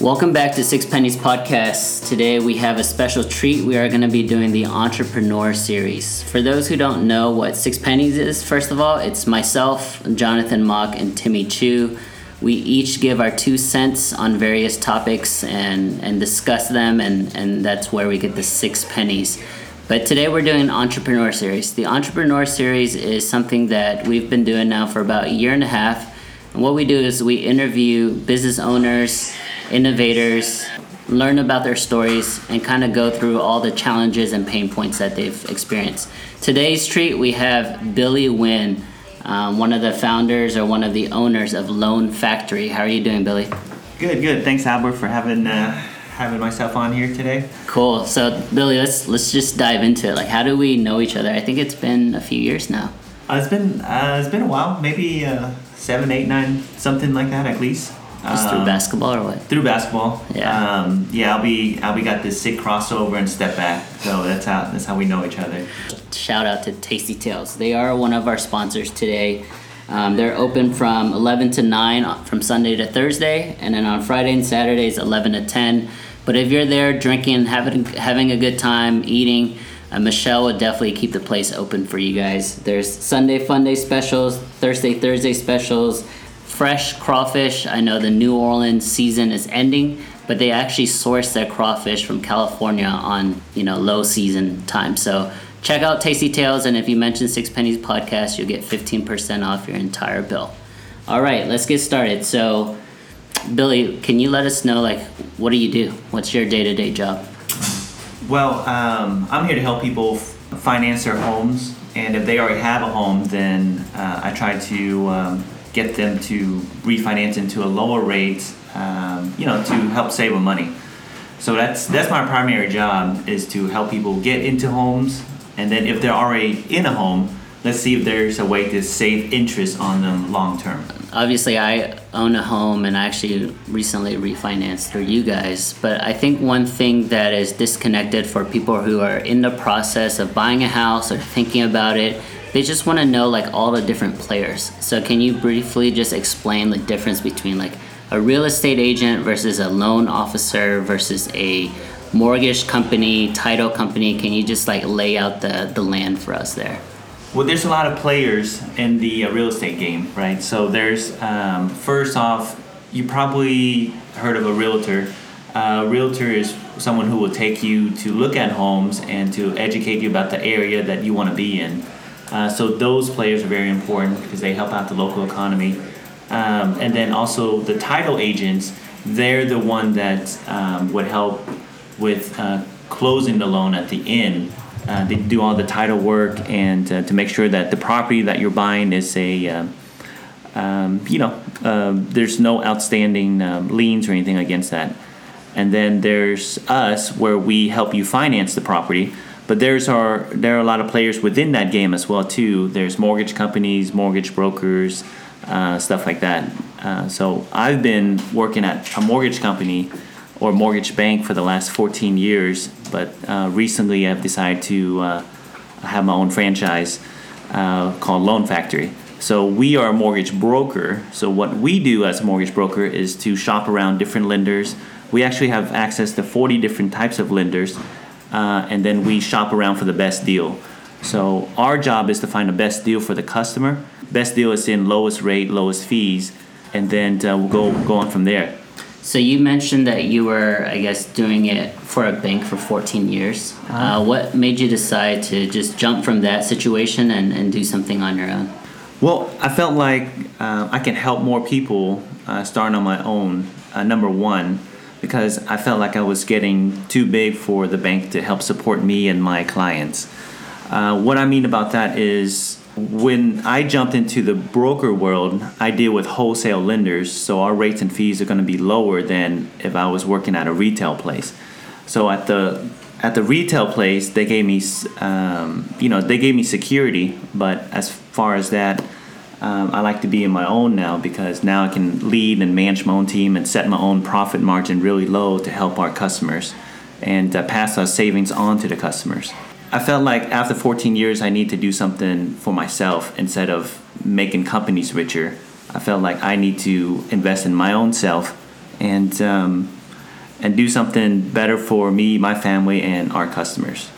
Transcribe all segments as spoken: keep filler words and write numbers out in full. Welcome back to Six Pennies Podcast. Today we have a special treat. We are going to be doing the Entrepreneur Series. For those who don't know what Six Pennies is, first of all, it's myself, Jonathan Mock, and Timmy Chu. We each give our two cents on various topics and, and discuss them, and, and that's where we get the Six Pennies. But today we're doing an Entrepreneur Series. The Entrepreneur Series is something that we've been doing now for about a year and a half. And what we do is we interview business owners, innovators, learn about their stories, and kind of go through all the challenges and pain points that they've experienced. Today's treat, we have Billy Nguyen, um, one of the founders or one of the owners of Lone Factory. How are you doing, Billy? Good, good. Thanks, Albert, for having uh, having myself on here today. Cool. So, Billy, let's let's just dive into it. Like, how do we know each other? I think it's been a few years now. Uh, it's been uh, it's been a while, maybe uh, seven, eight, nine, something like that, at least. Just through um, basketball or what? Through basketball. Yeah. Um, yeah, I'll be I'll be got this sick crossover and step back. So that's how that's how we know each other. Shout out to Tasty Tails. They are one of our sponsors today. Um, they're open from eleven to nine from Sunday to Thursday, and then on Friday and Saturdays eleven to ten. But if you're there drinking, having having a good time, eating, uh, Michelle would definitely keep the place open for you guys. There's Sunday Fun Day specials, Thursday Thursday specials. Fresh crawfish. I know the New Orleans season is ending, but they actually source their crawfish from California on, you know, low season time. So check out Tasty Tails, and if you mention Six Pennies Podcast, you'll get fifteen percent off your entire bill. All right, let's get started. So, Billy, can you let us know, like, what do you do? What's your day-to-day job? Well, um, I'm here to help people f- finance their homes, and if they already have a home, then uh, I try to... Um, get them to refinance into a lower rate, um, you know, to help save them money. So that's that's my primary job, is to help people get into homes, and then if they're already in a home, let's see if there's a way to save interest on them long term. Obviously, I own a home, and I actually recently refinanced through you guys, but I think one thing that is disconnected for people who are in the process of buying a house or thinking about it, they just want to know, like, all the different players. So can you briefly just explain the difference between, like, a real estate agent versus a loan officer versus a mortgage company, title company? Can you just, like, lay out the, the land for us there? Well, there's a lot of players in the uh, real estate game, right? So there's, um, first off, you probably heard of a realtor. A uh, realtor is someone who will take you to look at homes and to educate you about the area that you want to be in. Uh, so those players are very important because they help out the local economy. Um, and then also the title agents, they're the one that um, would help with uh, closing the loan at the end. Uh, they do all the title work and uh, to make sure that the property that you're buying is a, uh, um, you know, uh, there's no outstanding um, liens or anything against that. And then there's us, where we help you finance the property. But there's our, there are a lot of players within that game as well, too. There's mortgage companies, mortgage brokers, uh, stuff like that. Uh, so I've been working at a mortgage company or mortgage bank for the last fourteen years. But uh, recently I've decided to uh, have my own franchise uh, called Lone Factory. So we are a mortgage broker. So what we do as a mortgage broker is to shop around different lenders. We actually have access to forty different types of lenders. Uh, and then we shop around for the best deal. So our job is to find the best deal for the customer. Best deal is in lowest rate, lowest fees, and then uh, we'll go go on from there. So you mentioned that you were, I guess, doing it for a bank for fourteen years. Uh, what made you decide to just jump from that situation and, and do something on your own? Well, I felt like uh, I can help more people uh, starting on my own, uh, number one. Because I felt like I was getting too big for the bank to help support me and my clients. Uh, what I mean about that is, when I jumped into the broker world, I deal with wholesale lenders, so our rates and fees are going to be lower than if I was working at a retail place. So at the at the retail place, they gave me, um, you know, they gave me security. But as far as that, Um, I like to be in my own now, because now I can lead and manage my own team and set my own profit margin really low to help our customers and uh, pass our savings on to the customers. I felt like after fourteen years, I need to do something for myself instead of making companies richer. I felt like I need to invest in my own self. And um, and do something better for me, my family, and our customers.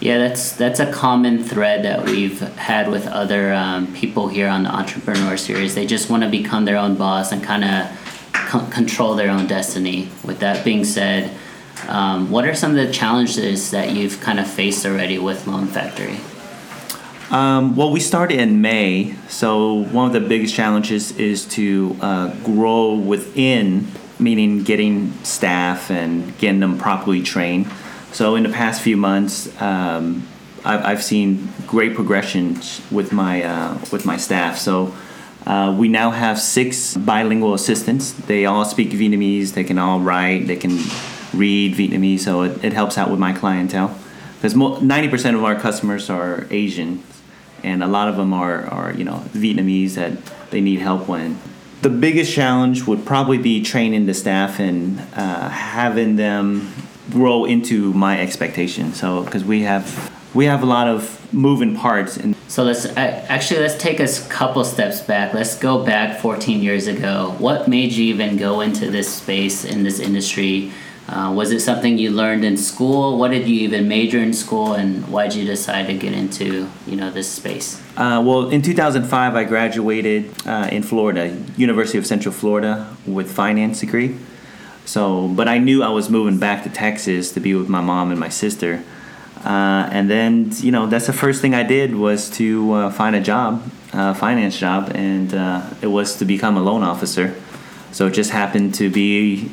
Yeah, that's that's a common thread that we've had with other um, people here on the Entrepreneur Series. They just want to become their own boss and kind of c- control their own destiny. With that being said, um, what are some of the challenges that you've kind of faced already with Lone Factory? Um, well, we started in May, so one of the biggest challenges is to uh, grow within, meaning getting staff and getting them properly trained. So in the past few months, um, I've, I've seen great progression with my uh, with my staff. So uh, we now have six bilingual assistants. They all speak Vietnamese. They can all write. They can read Vietnamese. So it, it helps out with my clientele because mo- ninety percent of our customers are Asian, and a lot of them are, are you know Vietnamese that they need help when. The biggest challenge would probably be training the staff and uh, having them grow into my expectation. So because we have we have a lot of moving parts. And so let's actually let's take a couple steps back. Let's go back fourteen years ago. What made you even go into this space, in this industry? Uh, was it something you learned in school? What did you even major in school, and why did you decide to get into you know this space? Uh, well, in two thousand five, I graduated uh, in Florida, University of Central Florida, with finance degree. So, but I knew I was moving back to Texas to be with my mom and my sister. Uh, and then, you know, that's the first thing I did was to uh, find a job, a uh, finance job, and uh, it was to become a loan officer. So it just happened to be,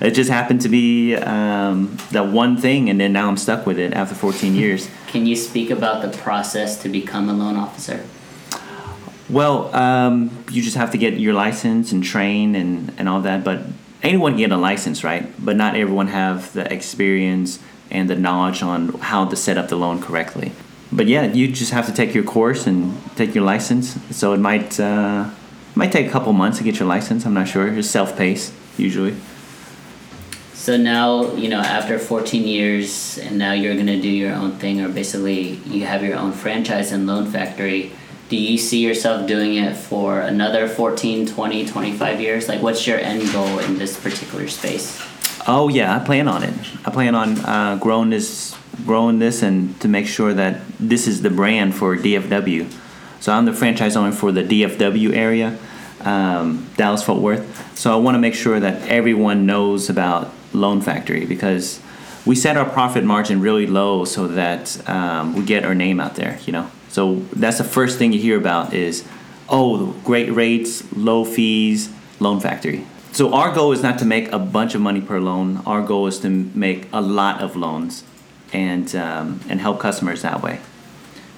it just happened to be um, that one thing, and then now I'm stuck with it after fourteen years. Can you speak about the process to become a loan officer? Well, um, you just have to get your license and train and, and all that. But anyone can get a license, right? But not everyone have the experience and the knowledge on how to set up the loan correctly. But yeah, you just have to take your course and take your license. So it might uh, might take a couple months to get your license. I'm not sure. It's self-paced usually. So now, you know, after fourteen years, and now you're going to do your own thing, or basically you have your own franchise and Lone Factory. Do you see yourself doing it for another fourteen, twenty, twenty-five years? Like, what's your end goal in this particular space? Oh, yeah, I plan on it. I plan on uh, growing this growing this, and to make sure that this is the brand for D F W. So I'm the franchise owner for the D F W area, um, Dallas-Fort Worth. So I want to make sure that everyone knows about Lone Factory, because we set our profit margin really low so that um, we get our name out there, you know. So that's the first thing you hear about is, oh, great rates, low fees, Lone Factory. So our goal is not to make a bunch of money per loan. Our goal is to make a lot of loans and um, and help customers that way.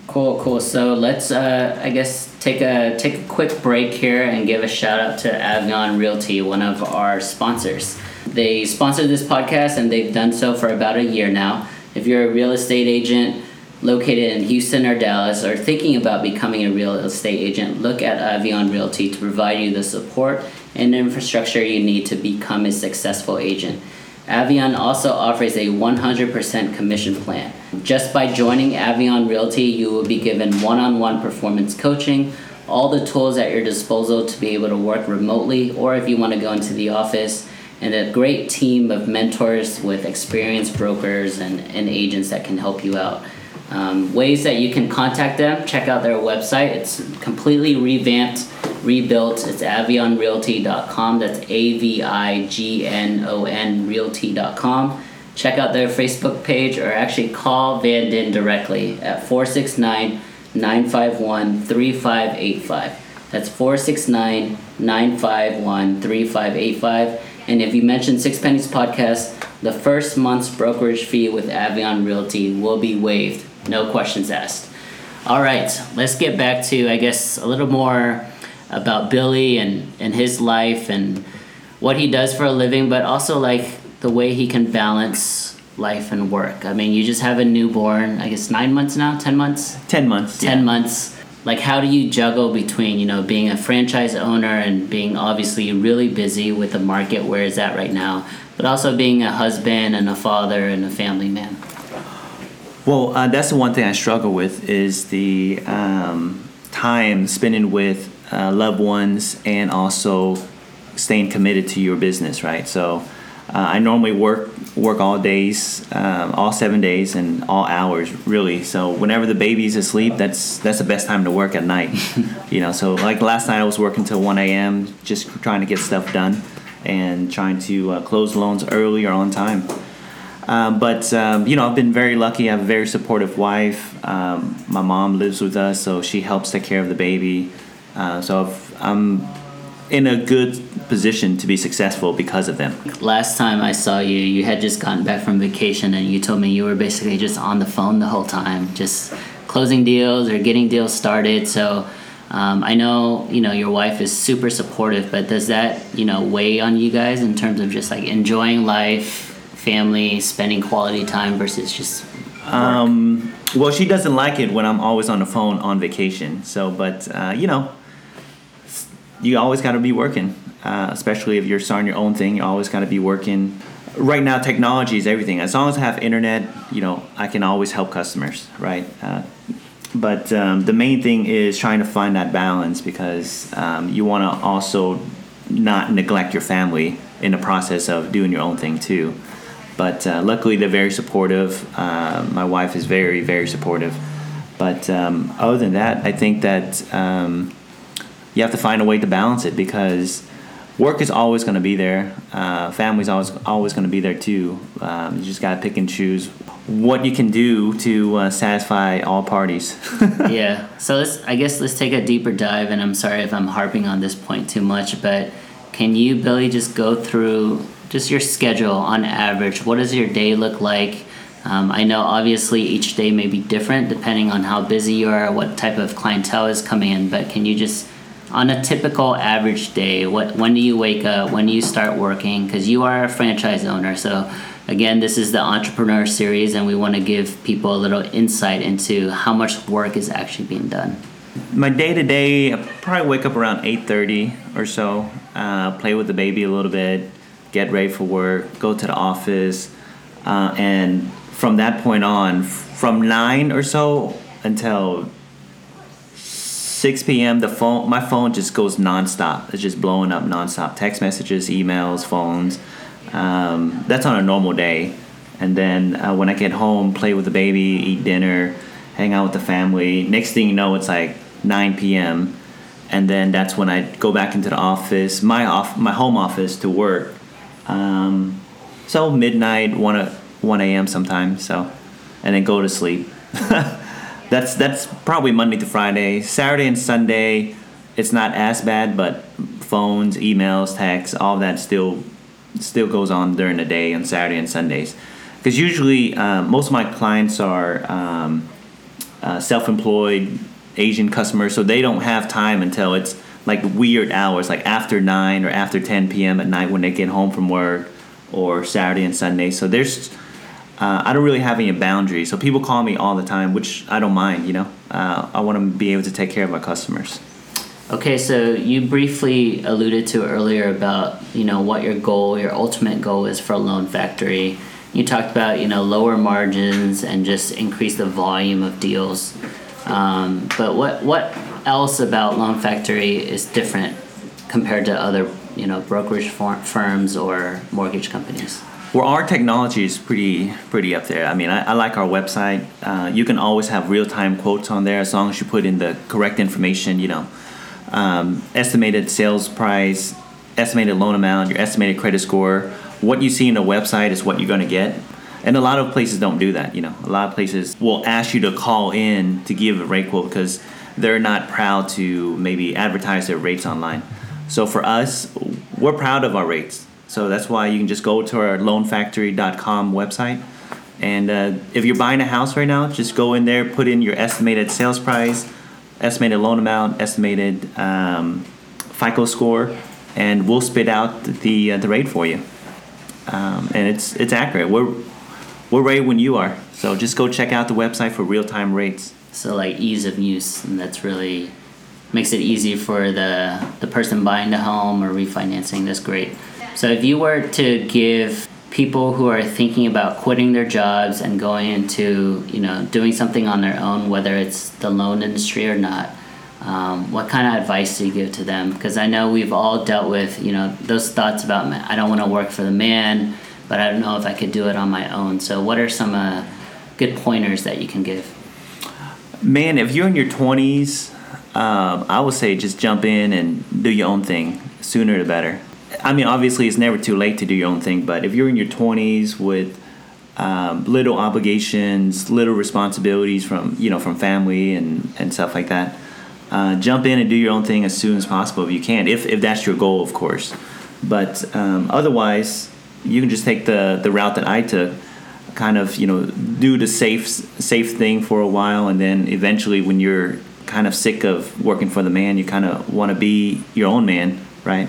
Cool, cool. So let's, uh, I guess, take a take a quick break here and give a shout out to Avion Realty, one of our sponsors. They sponsor this podcast, and they've done so for about a year now. If you're a real estate agent located in Houston or Dallas, or thinking about becoming a real estate agent, look at Avion Realty to provide you the support and infrastructure you need to become a successful agent. Avion also offers a one hundred percent commission plan. Just by joining Avion Realty, you will be given one-on-one performance coaching, all the tools at your disposal to be able to work remotely, or if you want to go into the office, and a great team of mentors with experienced brokers and, and agents that can help you out. Um, ways that you can contact them, check out their website. It's completely revamped, rebuilt. It's avion realty dot com. That's A V I G N O N realty dot com. Check out their Facebook page, or actually call Van Den directly at four six nine, nine five one, three five eight five. That's four six nine, nine five one, three five eight five. And if you mention Six Pennies Podcast, the first month's brokerage fee with Avion Realty will be waived. No questions asked. All right, let's get back to, I guess, a little more about Billy and, and his life and what he does for a living, but also like the way he can balance life and work. I mean, you just have a newborn, I guess nine months now, ten months? Ten months. Ten yeah. months. Like, how do you juggle between, you know, being a franchise owner and being obviously really busy with the market where it's at right now, but also being a husband and a father and a family man? Well, uh, that's the one thing I struggle with is the um, time spending with uh, loved ones and also staying committed to your business, right? So Uh, I normally work work all days, um, all seven days and all hours, really. So whenever the baby's asleep, that's that's the best time to work at night. You know, so like last night I was working till one a.m. just trying to get stuff done and trying to uh, close loans early or on time. Uh, but, um, you know, I've been very lucky. I have a very supportive wife. Um, my mom lives with us, so she helps take care of the baby. Uh, so I've, I'm in a good position to be successful because of them. Last time I saw you, you had just gotten back from vacation, and you told me you were basically just on the phone the whole time, just closing deals or getting deals started. So um, I know, you know, your wife is super supportive, but does that, you know, weigh on you guys in terms of just like enjoying life, family, spending quality time versus just work? Um, well, she doesn't like it when I'm always on the phone on vacation. So, but, uh, you know, you always got to be working, uh, especially if you're starting your own thing. You always got to be working. Right now, technology is everything. As long as I have internet, you know, I can always help customers, right? Uh, but um, the main thing is trying to find that balance, because um, you want to also not neglect your family in the process of doing your own thing too. But uh, luckily, they're very supportive. Uh, my wife is very, very supportive. But um, other than that, I think that um, you have to find a way to balance it, because work is always going to be there. Uh, family's always always going to be there too. Um, you just got to pick and choose what you can do to uh, satisfy all parties. Yeah. So let's, I guess let's take a deeper dive. And I'm sorry if I'm harping on this point too much, but can you, Billy, just go through just your schedule on average? What does your day look like? Um, I know obviously each day may be different depending on how busy you are, what type of clientele is coming in, but can you just, on a typical average day, what when do you wake up? When do you start working? Because you are a franchise owner. So again, this is the Entrepreneur Series, and we want to give people a little insight into how much work is actually being done. My day-to-day, I probably wake up around eight thirty or so, uh, play with the baby a little bit, get ready for work, go to the office, uh, and from that point on, from nine or so until six p.m., the phone, my phone just goes nonstop. It's just blowing up nonstop. Text messages, emails, phones. Um, that's on a normal day. And then uh, when I get home, play with the baby, eat dinner, hang out with the family. Next thing you know, it's like nine p.m., and then that's when I go back into the office, my off, my home office, to work. Um, so midnight, one a.m. sometimes, so, and then go to sleep. That's that's probably Monday to Friday. Saturday and Sunday, it's not as bad, but phones, emails, texts, all that still still goes on during the day on Saturday and Sundays. Because usually uh, most of my clients are um, uh, self-employed Asian customers, so they don't have time until it's like weird hours, like after nine or after ten p.m. at night when they get home from work, or Saturday and Sunday. So there's, uh, I don't really have any boundaries. So people call me all the time, which I don't mind, you know. Uh, I want to be able to take care of my customers. Okay, so you briefly alluded to earlier about, you know, what your goal, your ultimate goal is for Lone Factory. You talked about, you know, lower margins and just increase the volume of deals. Um, but what what else about Lone Factory is different compared to other, you know, brokerage for- firms or mortgage companies? Well, our technology is pretty pretty up there. I mean, I, I like our website. Uh, you can always have real-time quotes on there as long as you put in the correct information, you know, um, estimated sales price, estimated loan amount, your estimated credit score. What you see in the website is what you're going to get. And a lot of places don't do that, you know. A lot of places will ask you to call in to give a rate quote because they're not proud to maybe advertise their rates online. So for us, we're proud of our rates. So that's why you can just go to our loan factory dot com website. And uh, if you're buying a house right now, just go in there, put in your estimated sales price, estimated loan amount, estimated um, FICO score, and we'll spit out the uh, the rate for you. Um, and it's it's accurate. We're We're ready when you are. So just go check out the website for real-time rates. So like ease of use, and that's really makes it easy for the, the person buying the home or refinancing. That's great. So if you were to give people who are thinking about quitting their jobs and going into, you know, doing something on their own, whether it's the loan industry or not, Um, what kind of advice do you give to them? Because I know we've all dealt with, you know, those thoughts about, I don't want to work for the man, but I don't know if I could do it on my own. So what are some uh, good pointers that you can give? Man, if you're in your twenties, um, I would say just jump in and do your own thing. Sooner the better. I mean, obviously, it's never too late to do your own thing, but if you're in your twenties with um, little obligations, little responsibilities from, you know, from family and, and stuff like that, uh, jump in and do your own thing as soon as possible if you can, if if that's your goal, of course. But um, otherwise, you can just take the, the route that I took, kind of, you know, do the safe safe thing for a while, and then eventually when you're kind of sick of working for the man, you kind of want to be your own man, right?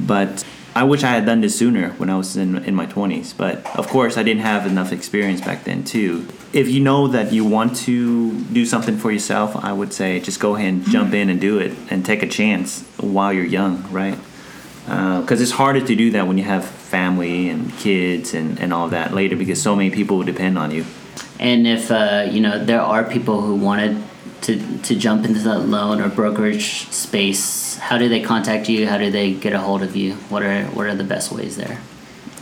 But I wish I had done this sooner when I was in in my twenties. But of course, I didn't have enough experience back then too. If you know that you want to do something for yourself, I would say just go ahead and jump in and do it and take a chance while you're young, right? Because uh, it's harder to do that when you have family and kids and, and all that later, because so many people will depend on you. And if, uh, you know, there are people who wanted to, to jump into the loan or brokerage space, how do they contact you? How do they get a hold of you? What are what are the best ways there?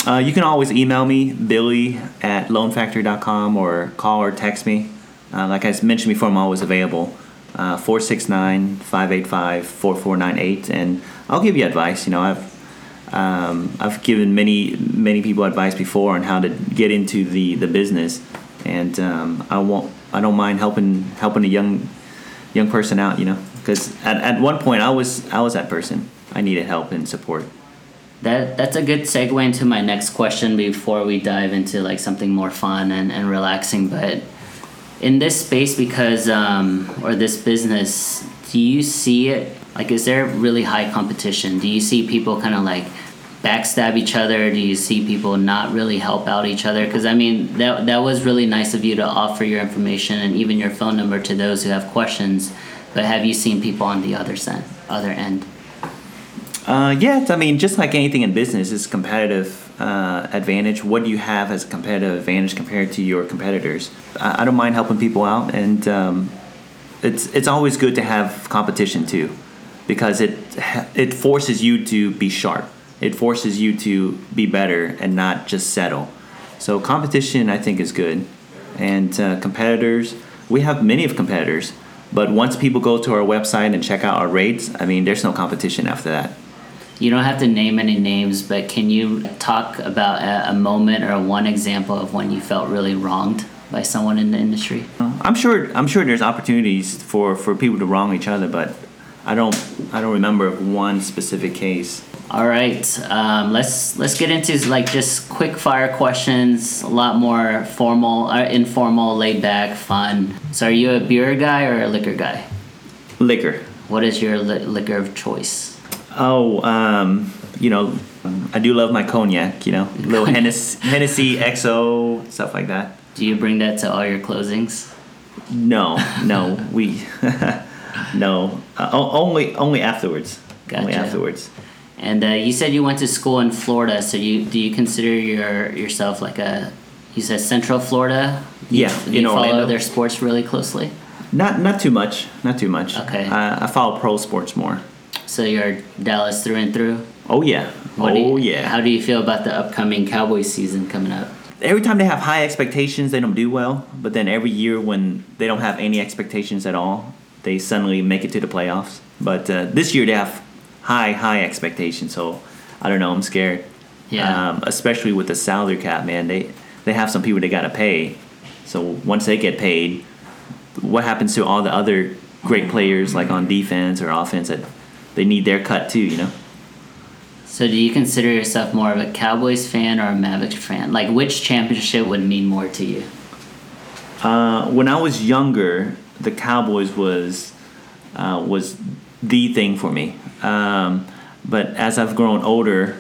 Uh, you can always email me, Billy at loan factory dot com, or call or text me. Uh, like I mentioned before, I'm always available. Uh, four six nine, five eight five, four four nine eight, and I'll give you advice. You know, I've um, I've given many many people advice before on how to get into the, the business, and um, I won't I don't mind helping helping a young young person out. You know, because at, at one point I was I was that person. I needed help and support. That that's a good segue into my next question before we dive into like something more fun and, and relaxing, but. In this space, because um, or this business, do you see it, like, is there really high competition? Do you see people kind of like backstab each other? Do you see people not really help out each other? Because I mean, that that was really nice of you to offer your information and even your phone number to those who have questions. But have you seen people on the other side, other end? Uh, yes, I mean, just like anything in business, it's competitive. Uh, advantage. What do you have as a competitive advantage compared to your competitors? I, I don't mind helping people out, and um, it's it's always good to have competition too, because it it forces you to be sharp. It forces you to be better and not just settle. So competition, I think, is good, and uh, competitors. We have many of competitors, but once people go to our website and check out our rates, I mean, there's no competition after that. You don't have to name any names, but can you talk about a, a moment or one example of when you felt really wronged by someone in the industry? I'm sure I'm sure there's opportunities for, for people to wrong each other, but I don't I don't remember one specific case. All right, um, let's let's get into like just quick fire questions, a lot more formal, uh, informal, laid back, fun. So, are you a beer guy or a liquor guy? Liquor. What is your li- liquor of choice? Oh, um, you know, I do love my cognac, you know, little Hennessy, Hennessy, X O, stuff like that. Do you bring that to all your closings? No, no, we, no, uh, only only afterwards. Gotcha. Only afterwards. And uh, you said you went to school in Florida, so you do you consider your yourself like a, you said Central Florida? Do yeah, you, do you follow Orlando. Their sports really closely? Not not too much, not too much. Okay. Uh, I follow pro sports more. So you're Dallas through and through? Oh, yeah. What oh, you, yeah. How do you feel about the upcoming Cowboys season coming up? Every time they have high expectations, they don't do well. But then every year when they don't have any expectations at all, they suddenly make it to the playoffs. But uh, this year they have high, high expectations. So, I don't know. I'm scared. Yeah. Um, especially with the salary cap, man. They, they have some people they got to pay. So, once they get paid, what happens to all the other great players, like on defense or offense, that they need their cut too, you know? So do you consider yourself more of a Cowboys fan or a Mavericks fan? Like, which championship would mean more to you? Uh, when I was younger, the Cowboys was uh, was the thing for me. Um, but as I've grown older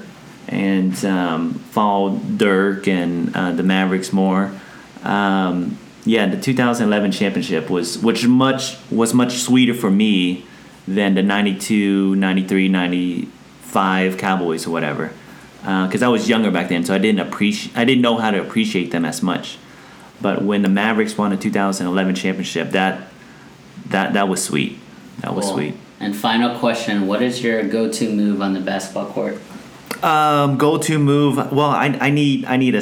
and um, followed Dirk and uh, the Mavericks more, um, yeah, the two thousand eleven championship was which much was much sweeter for me than the ninety-two, ninety-three, ninety-five Cowboys or whatever, because uh, I was younger back then, so I didn't appreciate, I didn't know how to appreciate them as much. But when the Mavericks won the two thousand eleven championship, that that that was sweet. That was cool. Sweet. And final question, what is your go-to move on the basketball court? Um, go-to move, well, I, I need I need a,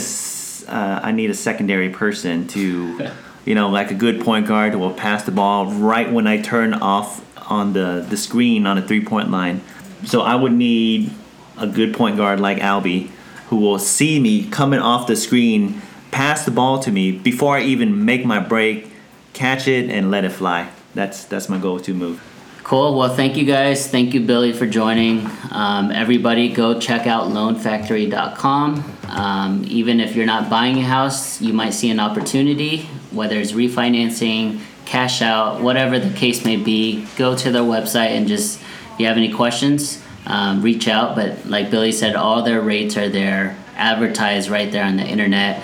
uh, I need a secondary person to, you know, like a good point guard who will pass the ball right when I turn off on the, the screen on a three-point line. So I would need a good point guard like Albie who will see me coming off the screen, pass the ball to me before I even make my break, catch it, and let it fly. That's that's my go-to move. Cool. Well, thank you guys. Thank you, Billy, for joining. Um, everybody, go check out loan factory dot com. Um, even if you're not buying a house, you might see an opportunity, whether it's refinancing, cash out, whatever the case may be. Go to their website and just, if you have any questions, um, reach out. But like Billy said, all their rates are there, advertised right there on the internet.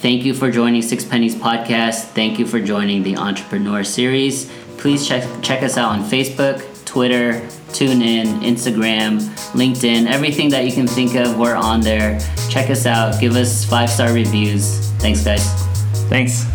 Thank you for joining Six Pennies Podcast. Thank you for joining the Entrepreneur Series. Please check check us out on Facebook, Twitter, TuneIn, Instagram, LinkedIn, everything that you can think of, we're on there. Check us out. Give us five-star reviews. Thanks, guys. Thanks.